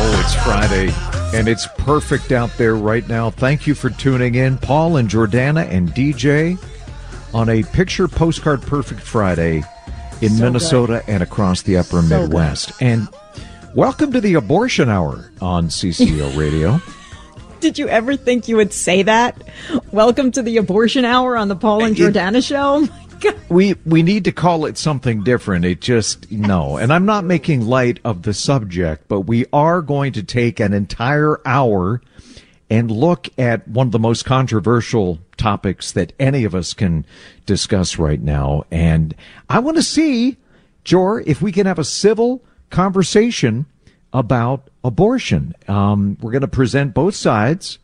Oh, it's Friday, and it's perfect out there right now. Thank you for tuning in, Paul and Jordana and DJ, on a picture postcard perfect Friday in Minnesota and across the upper Midwest. And welcome to the abortion hour on CCO Radio. Did you ever think you would say that? Welcome to the abortion hour on the Paul and Jordana show? We need to call it something different. It just, no. And I'm not making light of the subject, but we are going to take an entire hour and look at one of the most controversial topics that any of us can discuss right now. And I want to see, Jor, if we can have a civil conversation about abortion. We're going to present both sides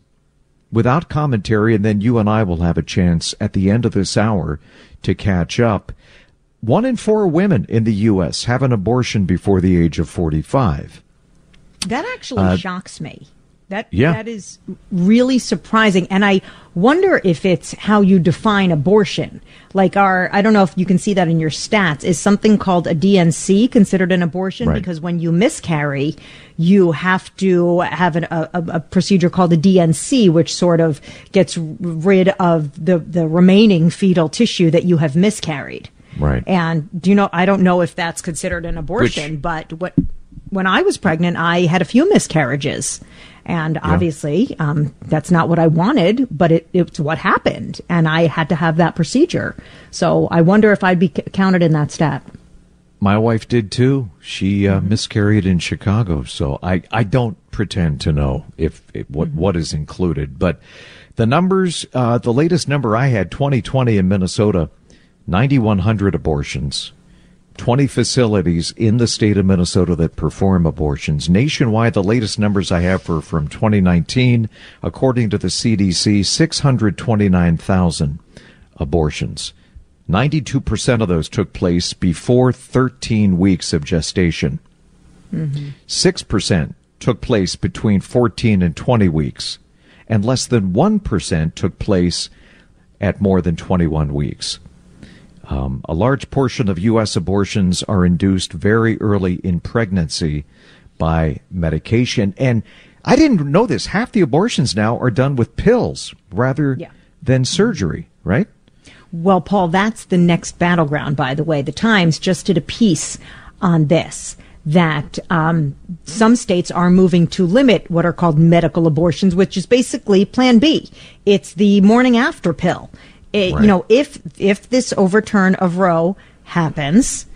without commentary, and then you and I will have a chance at the end of this hour to catch up. 1 in 4 women in the U.S. have an abortion before the age of 45. That actually shocks me. That is really surprising. And I wonder if it's how you define abortion. Like I don't know if you can see that in your stats. Is something called a DNC considered an abortion? Right. Because when you miscarry, you have to have a procedure called a DNC, which sort of gets rid of the remaining fetal tissue that you have miscarried. Right. And I don't know if that's considered an abortion, when I was pregnant, I had a few miscarriages. And obviously, that's not what I wanted, but it's what happened. And I had to have that procedure. So I wonder if I'd be counted in that stat. My wife did, too. She miscarried in Chicago. So I don't pretend to know what is included. But the numbers, the latest number I had, 2020 in Minnesota, 9,100 abortions. 20 facilities in the state of Minnesota that perform abortions. Nationwide, the latest numbers I have are from 2019. According to the CDC, 629,000 abortions. 92% of those took place before 13 weeks of gestation. Mm-hmm. 6% took place between 14 and 20 weeks. And less than 1% took place at more than 21 weeks. A large portion of U.S. abortions are induced very early in pregnancy by medication. And I didn't know this. Half the abortions now are done with pills rather than surgery, right? Well, Paul, that's the next battleground, by the way. The Times just did a piece on this, that some states are moving to limit what are called medical abortions, which is basically Plan B. It's the morning after pill. Right. You know, if this overturn of Roe happens,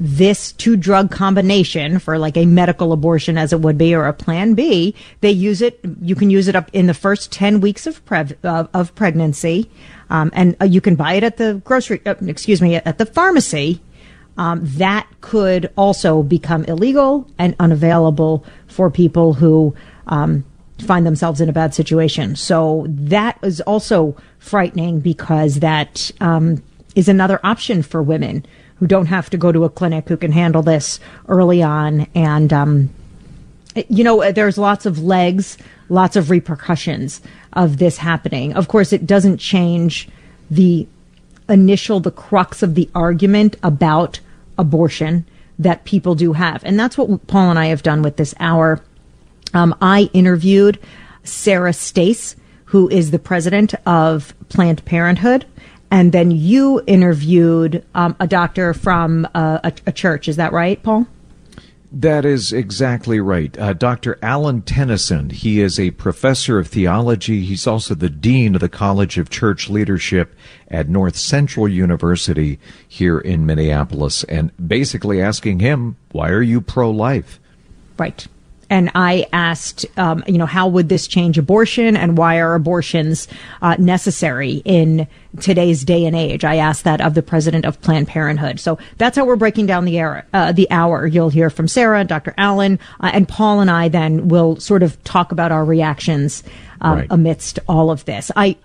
this 2-drug combination for like a medical abortion, as it would be, or a Plan B, they use it. You can use it up in the first 10 weeks of pregnancy, and you can buy it at the at the pharmacy. That could also become illegal and unavailable for people who find themselves in a bad situation. So that is also frightening, because that is another option for women who don't have to go to a clinic, who can handle this early on. And, there's lots of legs, lots of repercussions of this happening. Of course, it doesn't change the crux of the argument about abortion that people do have. And that's what Paul and I have done with this hour. I interviewed Sarah Stace, who is the president of Planned Parenthood, and then you interviewed a doctor from a church. Is that right, Paul? That is exactly right. Dr. Alan Tennyson, he is a professor of theology. He's also the dean of the College of Church Leadership at North Central University here in Minneapolis, and basically asking him, why are you pro-life? Right. And I asked, how would this change abortion, and why are abortions necessary in today's day and age? I asked that of the president of Planned Parenthood. So that's how we're breaking down the hour. You'll hear from Sarah, Dr. Allen, and Paul, and I then will sort of talk about our reactions amidst all of this. I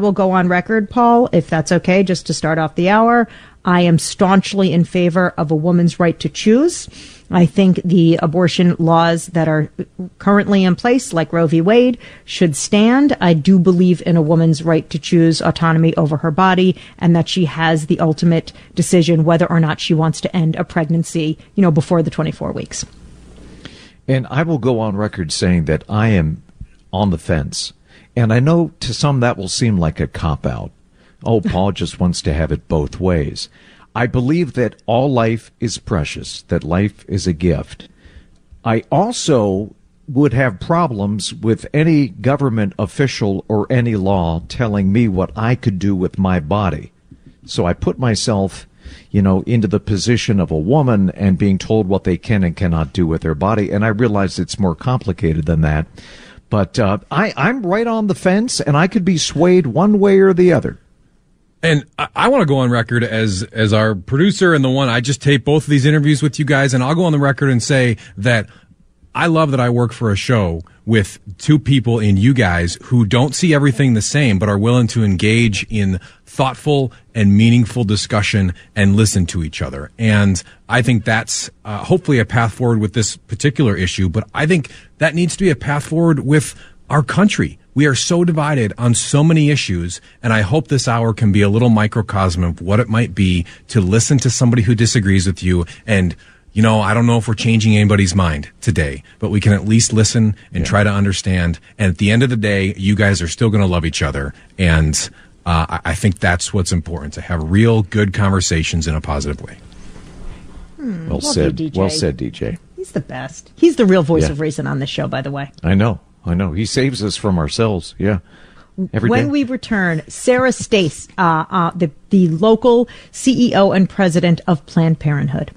will go on record, Paul, if that's okay, just to start off the hour. I am staunchly in favor of a woman's right to choose. I think the abortion laws that are currently in place, like Roe v. Wade, should stand. I do believe in a woman's right to choose autonomy over her body, and that she has the ultimate decision whether or not she wants to end a pregnancy, before the 24 weeks. And I will go on record saying that I am on the fence. And I know to some that will seem like a cop-out. Oh, Paul just wants to have it both ways. I believe that all life is precious, that life is a gift. I also would have problems with any government official or any law telling me what I could do with my body. So I put myself, into the position of a woman and being told what they can and cannot do with their body. And I realize it's more complicated than that. But I'm right on the fence, and I could be swayed one way or the other. And I want to go on record as our producer and the one I just taped both of these interviews with you guys, and I'll go on the record and say that I love that I work for a show with two people in you guys who don't see everything the same but are willing to engage in thoughtful and meaningful discussion and listen to each other. And I think that's hopefully a path forward with this particular issue, but I think that needs to be a path forward with our country. We are so divided on so many issues, and I hope this hour can be a little microcosm of what it might be to listen to somebody who disagrees with you. And, I don't know if we're changing anybody's mind today, but we can at least listen and try to understand. And at the end of the day, you guys are still going to love each other. And I think that's what's important, to have real good conversations in a positive way. Well said, DJ. Well said, DJ. He's the best. He's the real voice of reason on this show, by the way. I know. He saves us from ourselves. Yeah. When we return, Sarah Stace, the local CEO and president of Planned Parenthood.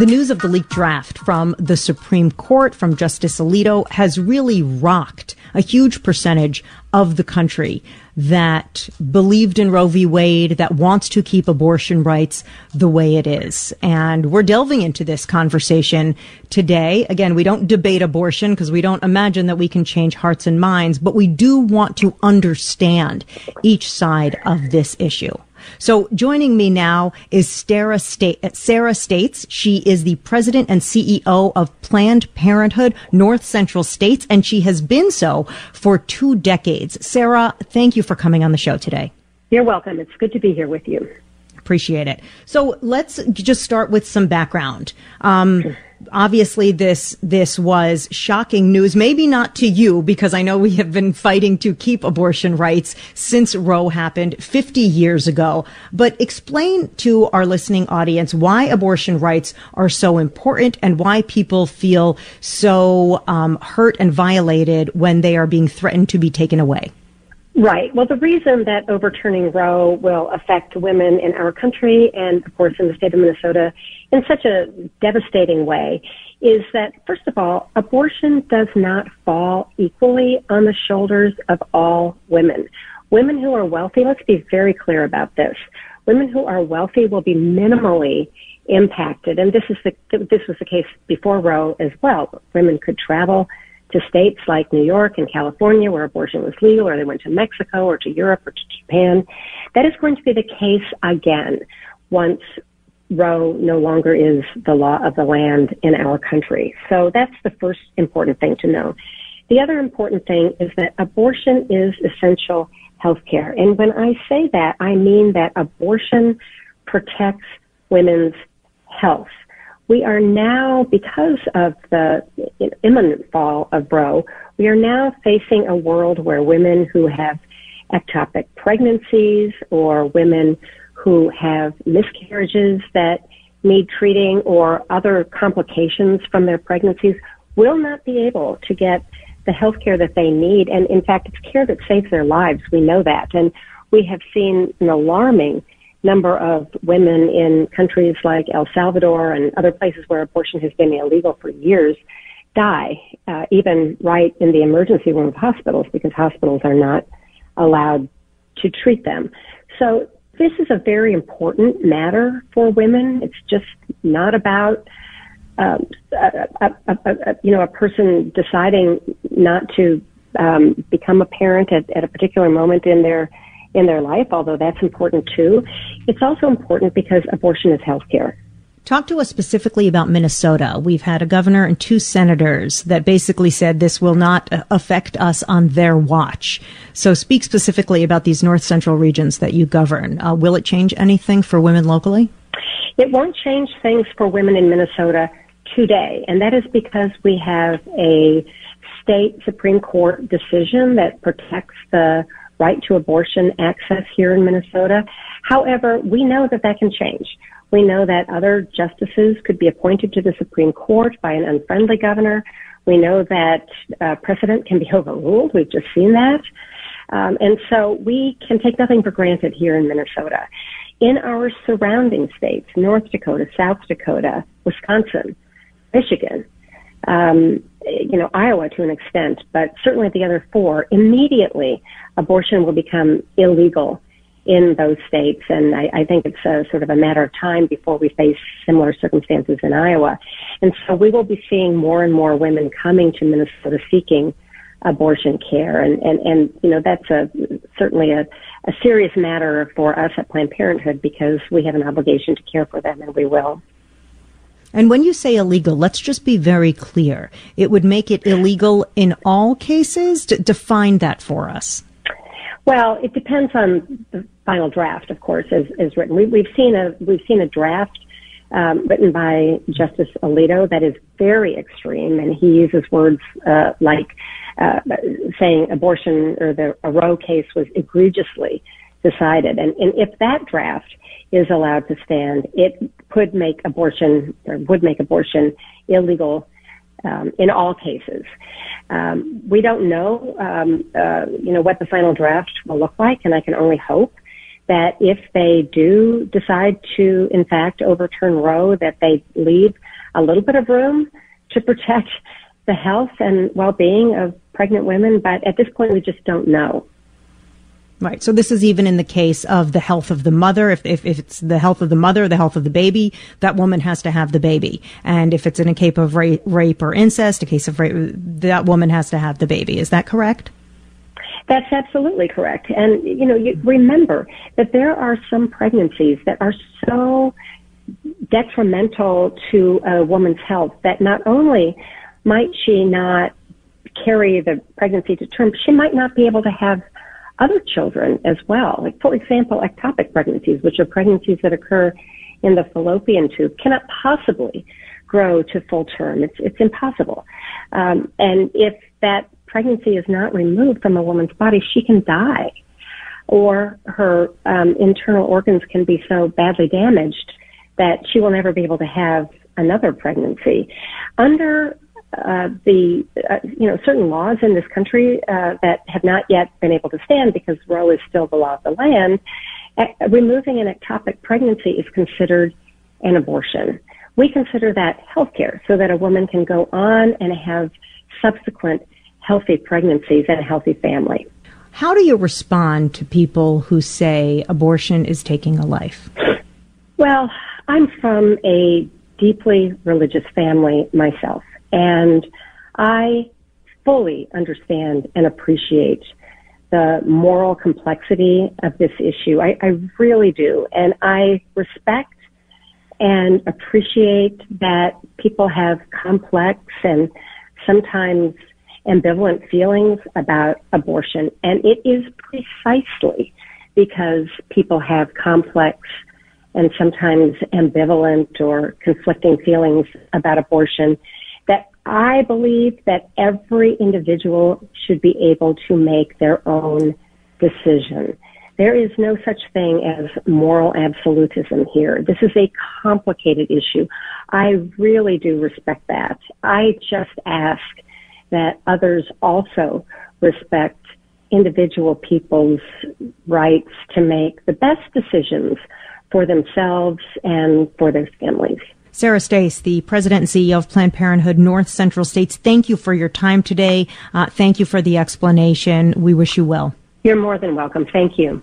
The news of the leaked draft from the Supreme Court, from Justice Alito, has really rocked a huge percentage of the country that believed in Roe v. Wade, that wants to keep abortion rights the way it is. And we're delving into this conversation today. Again, we don't debate abortion because we don't imagine that we can change hearts and minds, but we do want to understand each side of this issue. So joining me now is Sarah States. She is the president and CEO of Planned Parenthood North Central States, and she has been so for 2 decades. Sarah, thank you for coming on the show today. You're welcome. It's good to be here with you. Appreciate it. So let's just start with some background. Obviously, this was shocking news, maybe not to you, because I know we have been fighting to keep abortion rights since Roe happened 50 years ago. But explain to our listening audience why abortion rights are so important and why people feel so hurt and violated when they are being threatened to be taken away. Right. Well, the reason that overturning Roe will affect women in our country and, of course, in the state of Minnesota in such a devastating way is that, first of all, abortion does not fall equally on the shoulders of all women. Women who are wealthy, let's be very clear about this, women who are wealthy will be minimally impacted. And this was the case before Roe as well. Women could travel to states like New York and California where abortion was legal, or they went to Mexico or to Europe or to Japan. That is going to be the case again once Roe no longer is the law of the land in our country. So that's the first important thing to know. The other important thing is that abortion is essential health care. And when I say that, I mean that abortion protects women's health. We are now, because of the imminent fall of Roe, we are now facing a world where women who have ectopic pregnancies or women who have miscarriages that need treating or other complications from their pregnancies will not be able to get the health care that they need. And in fact, it's care that saves their lives. We know that. And we have seen an alarming number of women in countries like El Salvador and other places where abortion has been illegal for years die, even right in the emergency room of hospitals, because hospitals are not allowed to treat them. So this is a very important matter for women. It's just not about a person deciding not to become a parent at a particular moment in their life, although that's important too. It's also important because abortion is healthcare. Talk to us specifically about Minnesota. We've had a governor and two senators that basically said this will not affect us on their watch. So speak specifically about these North Central regions that you govern. Will it change anything for women locally? It won't change things for women in Minnesota today, and that is because we have a state Supreme Court decision that protects the right to abortion access here in Minnesota. However, we know that that can change. We know that other justices could be appointed to the Supreme Court by an unfriendly governor. We know that precedent can be overruled. We've just seen that. And so we can take nothing for granted here in Minnesota. In our surrounding states, North Dakota, South Dakota, Wisconsin, Michigan, Iowa to an extent, but certainly the other four, immediately abortion will become illegal in those states, and I think it's sort of a matter of time before we face similar circumstances in Iowa. And so we will be seeing more and more women coming to Minnesota seeking abortion care, and that's certainly a serious matter for us at Planned Parenthood, because we have an obligation to care for them, and we will. And when you say illegal, let's just be very clear. It would make it illegal in all cases? Define that for us. Well, it depends on the final draft, of course, as written. We've seen a draft written by Justice Alito that is very extreme, and he uses words like saying abortion or a Roe case was egregiously decided. And if that draft is allowed to stand, it could make abortion or would make abortion illegal in all cases. We don't know, what the final draft will look like, and I can only hope that if they do decide to, in fact, overturn Roe, that they leave a little bit of room to protect the health and well-being of pregnant women. But at this point, we just don't know. Right. So this is even in the case of the health of the mother. If it's the health of the mother, the health of the baby, that woman has to have the baby. And if it's in a case of rape or incest, a case of rape, that woman has to have the baby. Is that correct? That's absolutely correct. And, you remember that there are some pregnancies that are so detrimental to a woman's health that not only might she not carry the pregnancy to term, she might not be able to have other children as well. Like, for example, ectopic pregnancies, which are pregnancies that occur in the fallopian tube, cannot possibly grow to full term. It's impossible. And if that pregnancy is not removed from a woman's body, she can die, or her internal organs can be so badly damaged that she will never be able to have another pregnancy. Under certain laws in this country that have not yet been able to stand because Roe is still the law of the land, removing an ectopic pregnancy is considered an abortion. We consider that healthcare, so that a woman can go on and have subsequent healthy pregnancies and a healthy family. How do you respond to people who say abortion is taking a life? Well, I'm from a deeply religious family myself, and I fully understand and appreciate the moral complexity of this issue. I really do. And I respect and appreciate that people have complex and sometimes ambivalent feelings about abortion. And it is precisely because people have complex and sometimes ambivalent or conflicting feelings about abortion that I believe that every individual should be able to make their own decision. There is no such thing as moral absolutism here. This is a complicated issue. I really do respect that. I just ask that others also respect individual people's rights to make the best decisions for themselves and for their families. Sarah Stace, the president and CEO of Planned Parenthood North Central States, thank you for your time today. Thank you for the explanation. We wish you well. You're more than welcome. Thank you.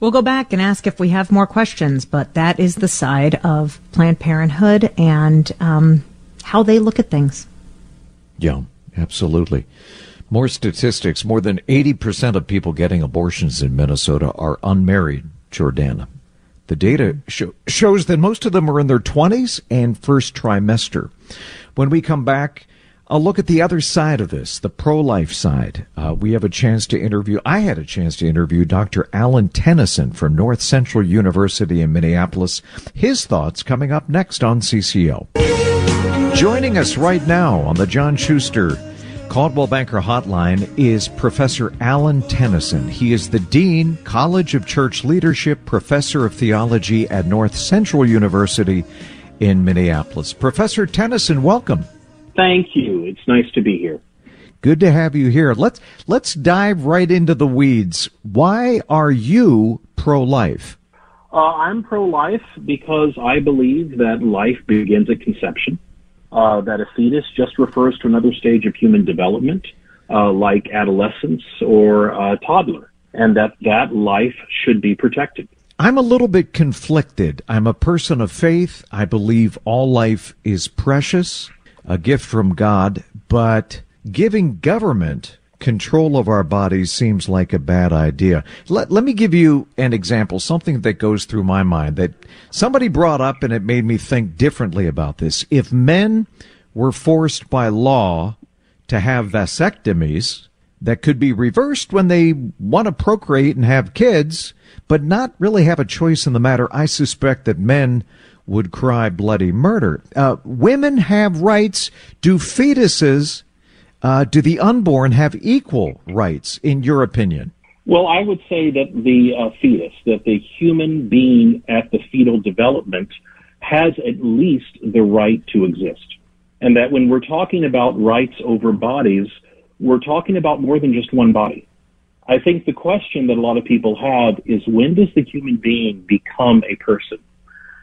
We'll go back and ask if we have more questions, but that is the side of Planned Parenthood and how they look at things. Yeah, absolutely. More statistics. More than 80% of people getting abortions in Minnesota are unmarried, Jordana. The data shows that most of them are in their 20s and first trimester. When we come back, I'll look at the other side of this, the pro-life side. I had a chance to interview Dr. Alan Tennyson from North Central University in Minneapolis. His thoughts coming up next on CCO. Joining us right now on the John Schuster Caldwell Banker Hotline is Professor Alan Tennyson. He is the Dean, College of Church Leadership, Professor of Theology at North Central University in Minneapolis. Professor Tennyson, welcome. Thank you. It's nice to be here. Good to have you here. Let's dive right into the weeds. Why are you pro-life? I'm pro-life because I believe that life begins at conception, that a fetus just refers to another stage of human development, like adolescence or toddler, and that life should be protected. I'm a little bit conflicted. I'm a person of faith. I believe all life is precious, a gift from God, but giving government control of our bodies seems like a bad idea. Let me give you an example, something that goes through my mind that somebody brought up and it made me think differently about this. If men were forced by law to have vasectomies that could be reversed when they want to procreate and have kids, but not really have a choice in the matter, I suspect that men would cry bloody murder. Women have rights. Do fetuses, do the unborn have equal rights, in your opinion? Well, I would say that the fetus, that the human being at the fetal development has at least the right to exist. And that when we're talking about rights over bodies, we're talking about more than just one body. I think the question that a lot of people have is, when does the human being become a person?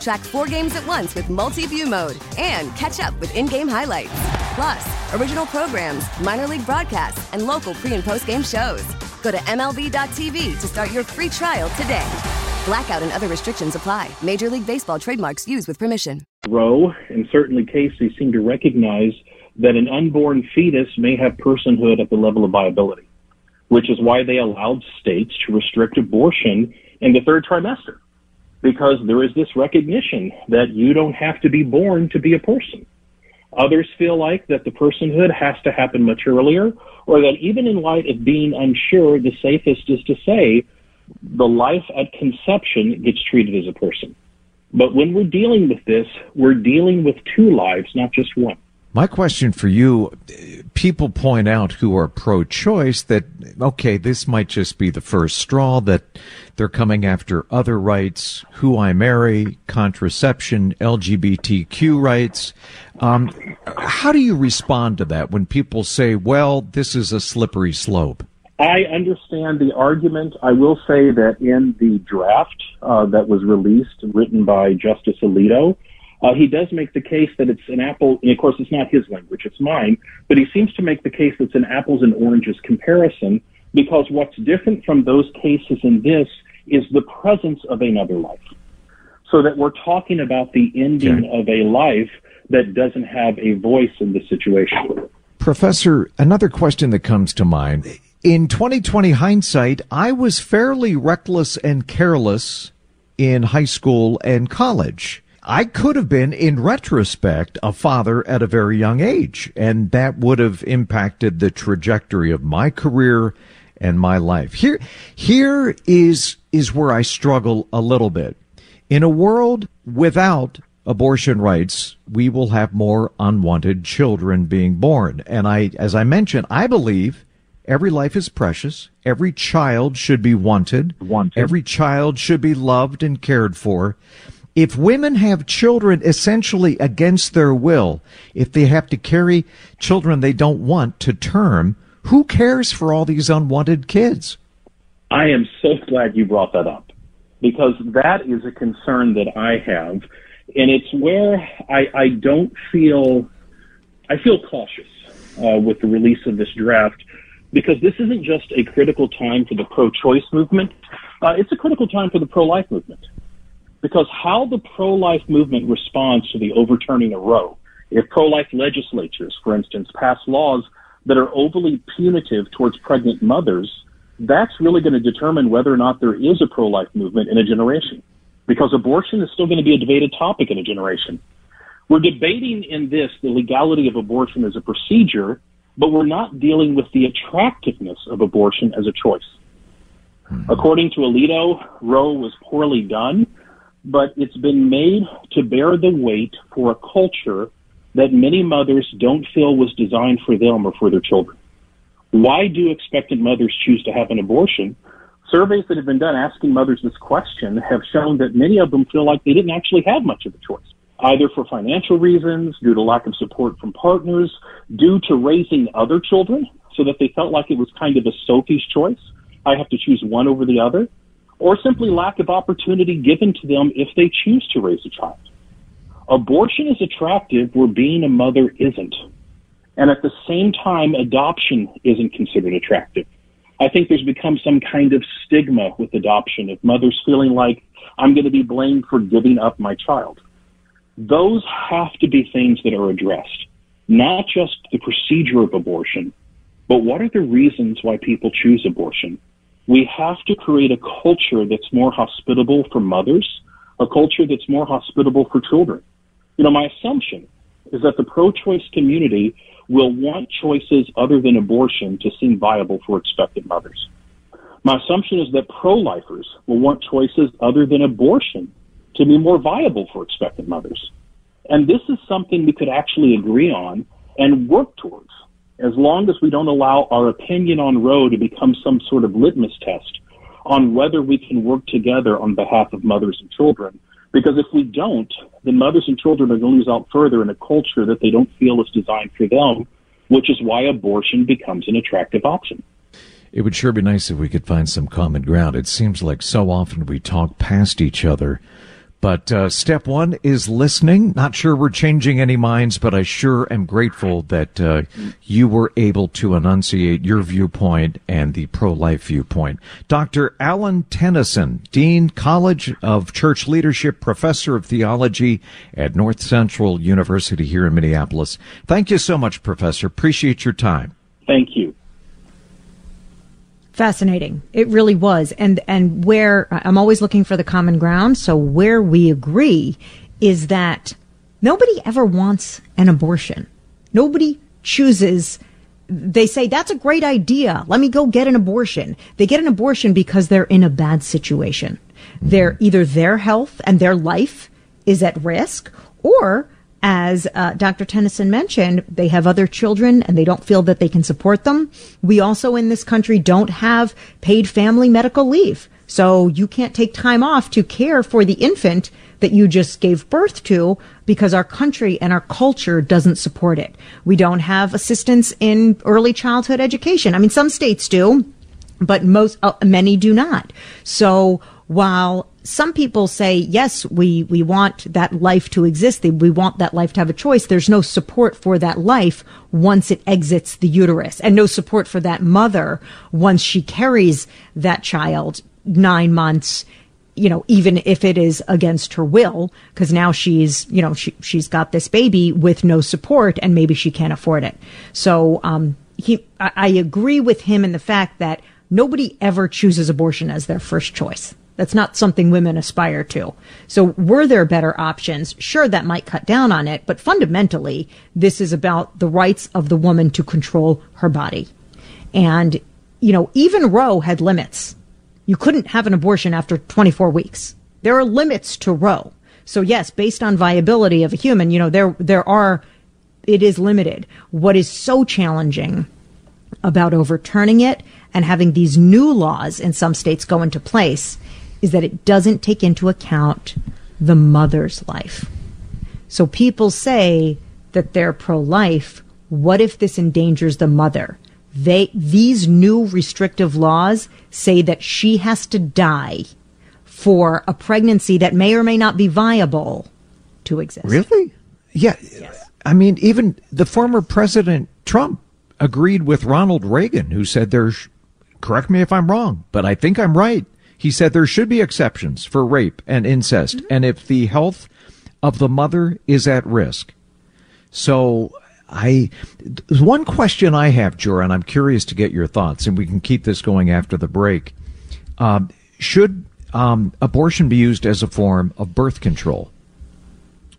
Track 4 games at once with multi-view mode and catch up with in-game highlights. Plus, original programs, minor league broadcasts, and local pre- and post-game shows. Go to MLB.tv to start your free trial today. Blackout and other restrictions apply. Major League Baseball trademarks used with permission. Roe and certainly Casey seem to recognize that an unborn fetus may have personhood at the level of viability, which is why they allowed states to restrict abortion in the third trimester. Because there is this recognition that you don't have to be born to be a person. Others feel like that the personhood has to happen much earlier, or that even in light of being unsure, the safest is to say the life at conception gets treated as a person. But when we're dealing with this, we're dealing with two lives, not just one. My question for you, people point out who are pro-choice that, okay, this might just be the first straw, that they're coming after other rights, who I marry, contraception, LGBTQ rights. How do you respond to that when people say, well, this is a slippery slope? I understand the argument. I will say that in the draft that was released, written by Justice Alito, he does make the case that it's an apple, and of course it's not his language, it's mine, but he seems to make the case that it's an apples and oranges comparison because what's different from those cases in this is the presence of another life. So that we're talking about the ending of a life that doesn't have a voice in the situation. Professor, another question that comes to mind. In 2020 hindsight, I was fairly reckless and careless in high school and college. I could have been, in retrospect, a father at a very young age, and that would have impacted the trajectory of my career and my life. Here is where I struggle a little bit. In a world without abortion rights, we will have more unwanted children being born. And as I mentioned, I believe every life is precious. Every child should be wanted. Every child should be loved and cared for. If women have children essentially against their will, if they have to carry children they don't want to term, who cares for all these unwanted kids? I am so glad you brought that up, because that is a concern that I have. And it's where I feel cautious with the release of this draft, because this isn't just a critical time for the pro-choice movement. It's a critical time for the pro-life movement, because how the pro-life movement responds to the overturning of Roe. If pro-life legislatures, for instance, pass laws that are overly punitive towards pregnant mothers, that's really going to determine whether or not there is a pro-life movement in a generation, because abortion is still going to be a debated topic in a generation. We're debating in this the legality of abortion as a procedure, but we're not dealing with the attractiveness of abortion as a choice. Mm-hmm. According to Alito, Roe was poorly done, but it's been made to bear the weight for a culture that many mothers don't feel was designed for them or for their children. Why do expectant mothers choose to have an abortion? Surveys that have been done asking mothers this question have shown that many of them feel like they didn't actually have much of a choice, either for financial reasons, due to lack of support from partners, due to raising other children, so that they felt like it was kind of a Sophie's choice. I have to choose one over the other, or simply lack of opportunity given to them if they choose to raise a child. Abortion is attractive where being a mother isn't. And at the same time, adoption isn't considered attractive. I think there's become some kind of stigma with adoption, if mothers feeling like I'm going to be blamed for giving up my child. Those have to be things that are addressed, not just the procedure of abortion, but what are the reasons why people choose abortion? We have to create a culture that's more hospitable for mothers, a culture that's more hospitable for children. You know, my assumption is that the pro-choice community will want choices other than abortion to seem viable for expectant mothers. My assumption is that pro-lifers will want choices other than abortion to be more viable for expectant mothers. And this is something we could actually agree on and work towards, as long as we don't allow our opinion on Roe to become some sort of litmus test on whether we can work together on behalf of mothers and children. Because if we don't, then mothers and children are going to lose out further in a culture that they don't feel is designed for them, which is why abortion becomes an attractive option. It would sure be nice if we could find some common ground. It seems like so often we talk past each other. But step one is listening. Not sure we're changing any minds, but I sure am grateful that you were able to enunciate your viewpoint and the pro-life viewpoint. Dr. Alan Tennyson, Dean, College of Church Leadership, Professor of Theology at North Central University here in Minneapolis. Thank you so much, Professor. Appreciate your time. Thank you. Fascinating. It really was. And where I'm always looking for the common ground. So where we agree is that nobody ever wants an abortion. Nobody chooses. They say, that's a great idea. Let me go get an abortion. They get an abortion because they're in a bad situation. They're either their health and their life is at risk, or as Dr. Tennyson mentioned, they have other children and they don't feel that they can support them. We also in this country don't have paid family medical leave. So you can't take time off to care for the infant that you just gave birth to, because our country and our culture doesn't support it. We don't have assistance in early childhood education. I mean, some states do, but many do not. So while some people say, yes, we want that life to exist. We want that life to have a choice. There's no support for that life once it exits the uterus, and no support for that mother once she carries that child 9 months, you know, even if it is against her will, because now she's, you know, she's got this baby with no support and maybe she can't afford it. So I agree with him in the fact that nobody ever chooses abortion as their first choice. That's not something women aspire to. So were there better options? Sure, that might cut down on it, but fundamentally, this is about the rights of the woman to control her body. And, you know, even Roe had limits. You couldn't have an abortion after 24 weeks. There are limits to Roe. So yes, based on viability of a human, you know, it is limited. What is so challenging about overturning it and having these new laws in some states go into place is that it doesn't take into account the mother's life. So people say that they're pro-life. What if this endangers the mother? These new restrictive laws say that she has to die for a pregnancy that may or may not be viable to exist. Really? Yeah. Yes. I mean, even the former President Trump agreed with Ronald Reagan, who said correct me if I'm wrong, but I think I'm right. He said there should be exceptions for rape and incest, mm-hmm. and if the health of the mother is at risk. So there's one question I have, Jora, and I'm curious to get your thoughts, and we can keep this going after the break. Should abortion be used as a form of birth control?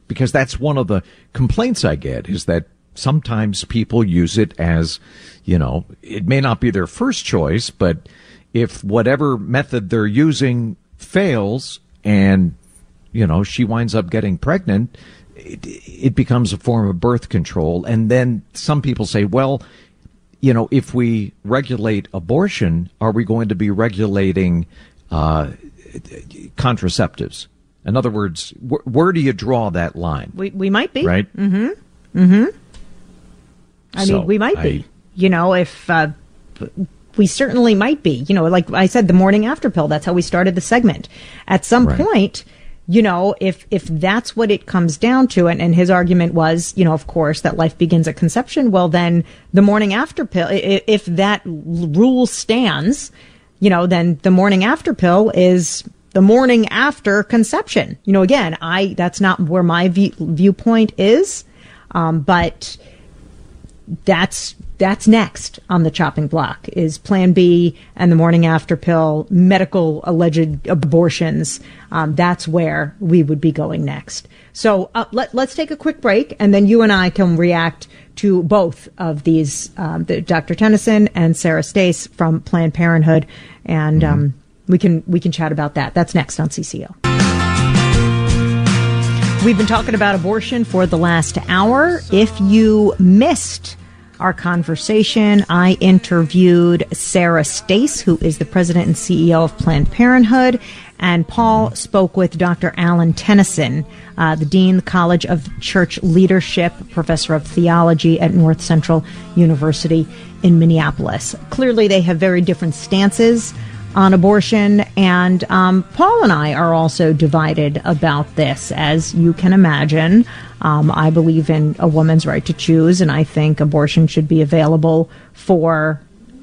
Because that's one of the complaints I get, is that sometimes people use it as, you know, it may not be their first choice, but if whatever method they're using fails and, you know, she winds up getting pregnant, it becomes a form of birth control. And then some people say, well, you know, if we regulate abortion, are we going to be regulating contraceptives? In other words, where do you draw that line? We might be. Right? Mm-hmm. Mm-hmm. I mean, we might be. You know, if we certainly might be. You know, like I said, the morning after pill, that's how we started the segment. At some point, you know, if that's what it comes down to, and his argument was, you know, of course, that life begins at conception. Well, then the morning after pill, if that rule stands, you know, then the morning after pill is the morning after conception. You know, again, that's not where my viewpoint is, but that's next on the chopping block, is Plan B and the morning after pill, medical alleged abortions. That's where we would be going next. So let's take a quick break, and then you and I can react to both of these, Dr. Tennyson and Sarah Stace from Planned Parenthood, and we can chat about that. That's next on CCO. We've been talking about abortion for the last hour. If you missed our conversation, I interviewed Sarah Stace, who is the president and CEO of Planned Parenthood, and Paul spoke with Dr. Alan Tennyson, the dean of the College of Church Leadership, professor of theology at North Central University in Minneapolis. Clearly, they have very different stances on abortion, and Paul and I are also divided about this, as you can imagine. I believe in a woman's right to choose, and I think abortion should be available for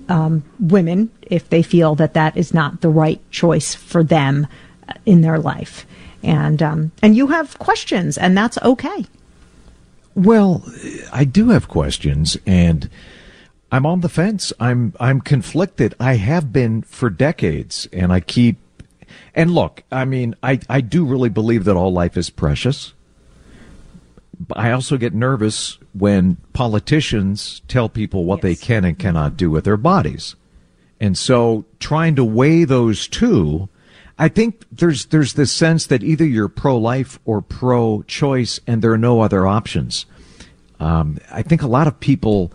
women if they feel that is not the right choice for them in their life. And you have questions, and that's okay. Well, I do have questions, and I'm on the fence. I'm conflicted. I have been for decades, and and look, I mean, I do really believe that all life is precious. But I also get nervous when politicians tell people what they can and cannot do with their bodies. And so trying to weigh those two, I think there's this sense that either you're pro-life or pro-choice, and there are no other options. I think a lot of people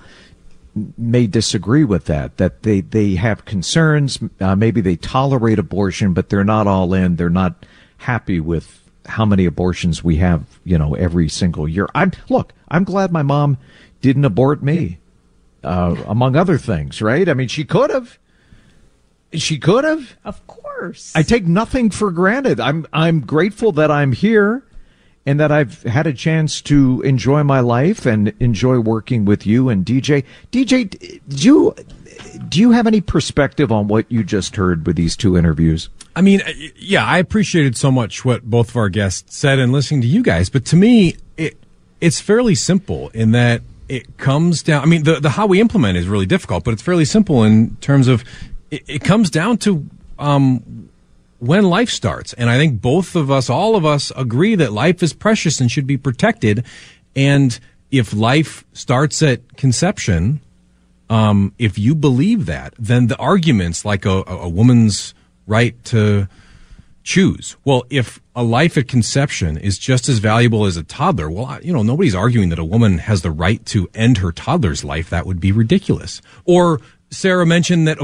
may disagree with that they have concerns. Maybe they tolerate abortion, but they're not all in. They're not happy with how many abortions we have, you know, every single year. I'm glad my mom didn't abort me, among other things, right? I mean, she could have, She could have. Of course. I take nothing for granted. I'm grateful that I'm here and that I've had a chance to enjoy my life and enjoy working with you and DJ. DJ, do you have any perspective on what you just heard with these two interviews? I mean, yeah, I appreciated so much what both of our guests said and listening to you guys. But to me, it's fairly simple in that it comes down. I mean, the how we implement is really difficult, but it's fairly simple in terms of it comes down to when life starts. And I think both of us, all of us, agree that life is precious and should be protected. And if life starts at conception, if you believe that, then the arguments like a woman's right to choose. Well, if a life at conception is just as valuable as a toddler, well, you know, nobody's arguing that a woman has the right to end her toddler's life. That would be ridiculous. Or Sarah mentioned that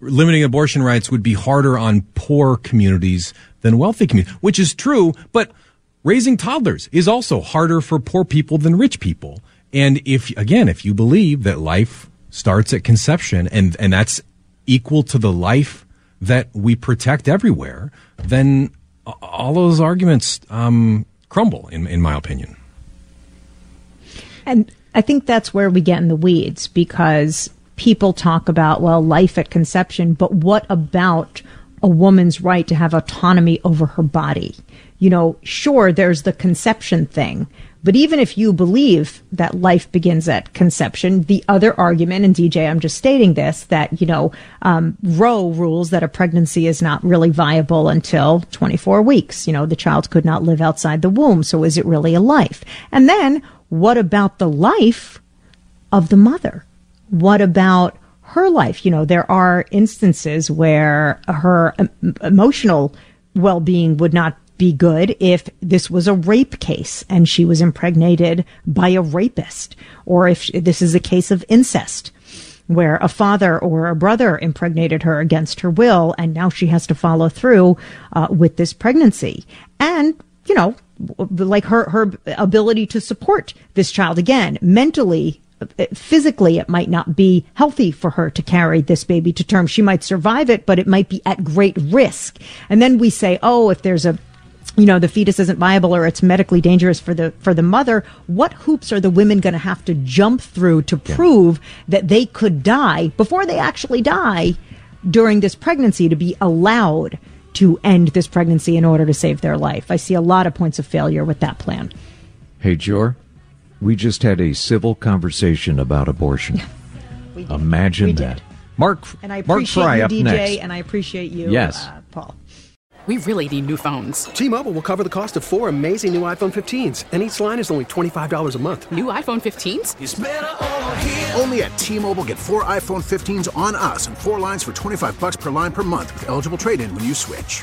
limiting abortion rights would be harder on poor communities than wealthy communities, which is true, but raising toddlers is also harder for poor people than rich people. And if you believe that life starts at conception and that's equal to the life that we protect everywhere, then all those arguments crumble, in my opinion. And I think that's where we get in the weeds, because people talk about, well, life at conception, but what about a woman's right to have autonomy over her body? You know, sure, there's the conception thing, but even if you believe that life begins at conception, the other argument, and DJ, I'm just stating this, that, you know, Roe rules that a pregnancy is not really viable until 24 weeks. You know, the child could not live outside the womb. So is it really a life? And then what about the life of the mother? What about her life? You know, there are instances where her emotional well-being would not be good if this was a rape case and she was impregnated by a rapist, or if this is a case of incest where a father or a brother impregnated her against her will, and now she has to follow through with this pregnancy. And, you know, like her ability to support this child, again, mentally, physically, it might not be healthy for her to carry this baby to term. She might survive it, but it might be at great risk. And then we say, oh, if there's a, you know, the fetus isn't viable or it's medically dangerous for the mother, what hoops are the women going to have to jump through to prove that they could die before they actually die during this pregnancy to be allowed to end this pregnancy in order to save their life? I see a lot of points of failure with that plan. Hey, Jor, we just had a civil conversation about abortion. We did. Imagine we that. Did. Mark Fry up next. And I appreciate you, DJ, and I appreciate you, yes. Paul. We really need new phones. T-Mobile will cover the cost of four amazing new iPhone 15s, and each line is only $25 a month. New iPhone 15s? It's better over here. Only at T-Mobile, get four iPhone 15s on us and four lines for $25 per line per month with eligible trade-in when you switch.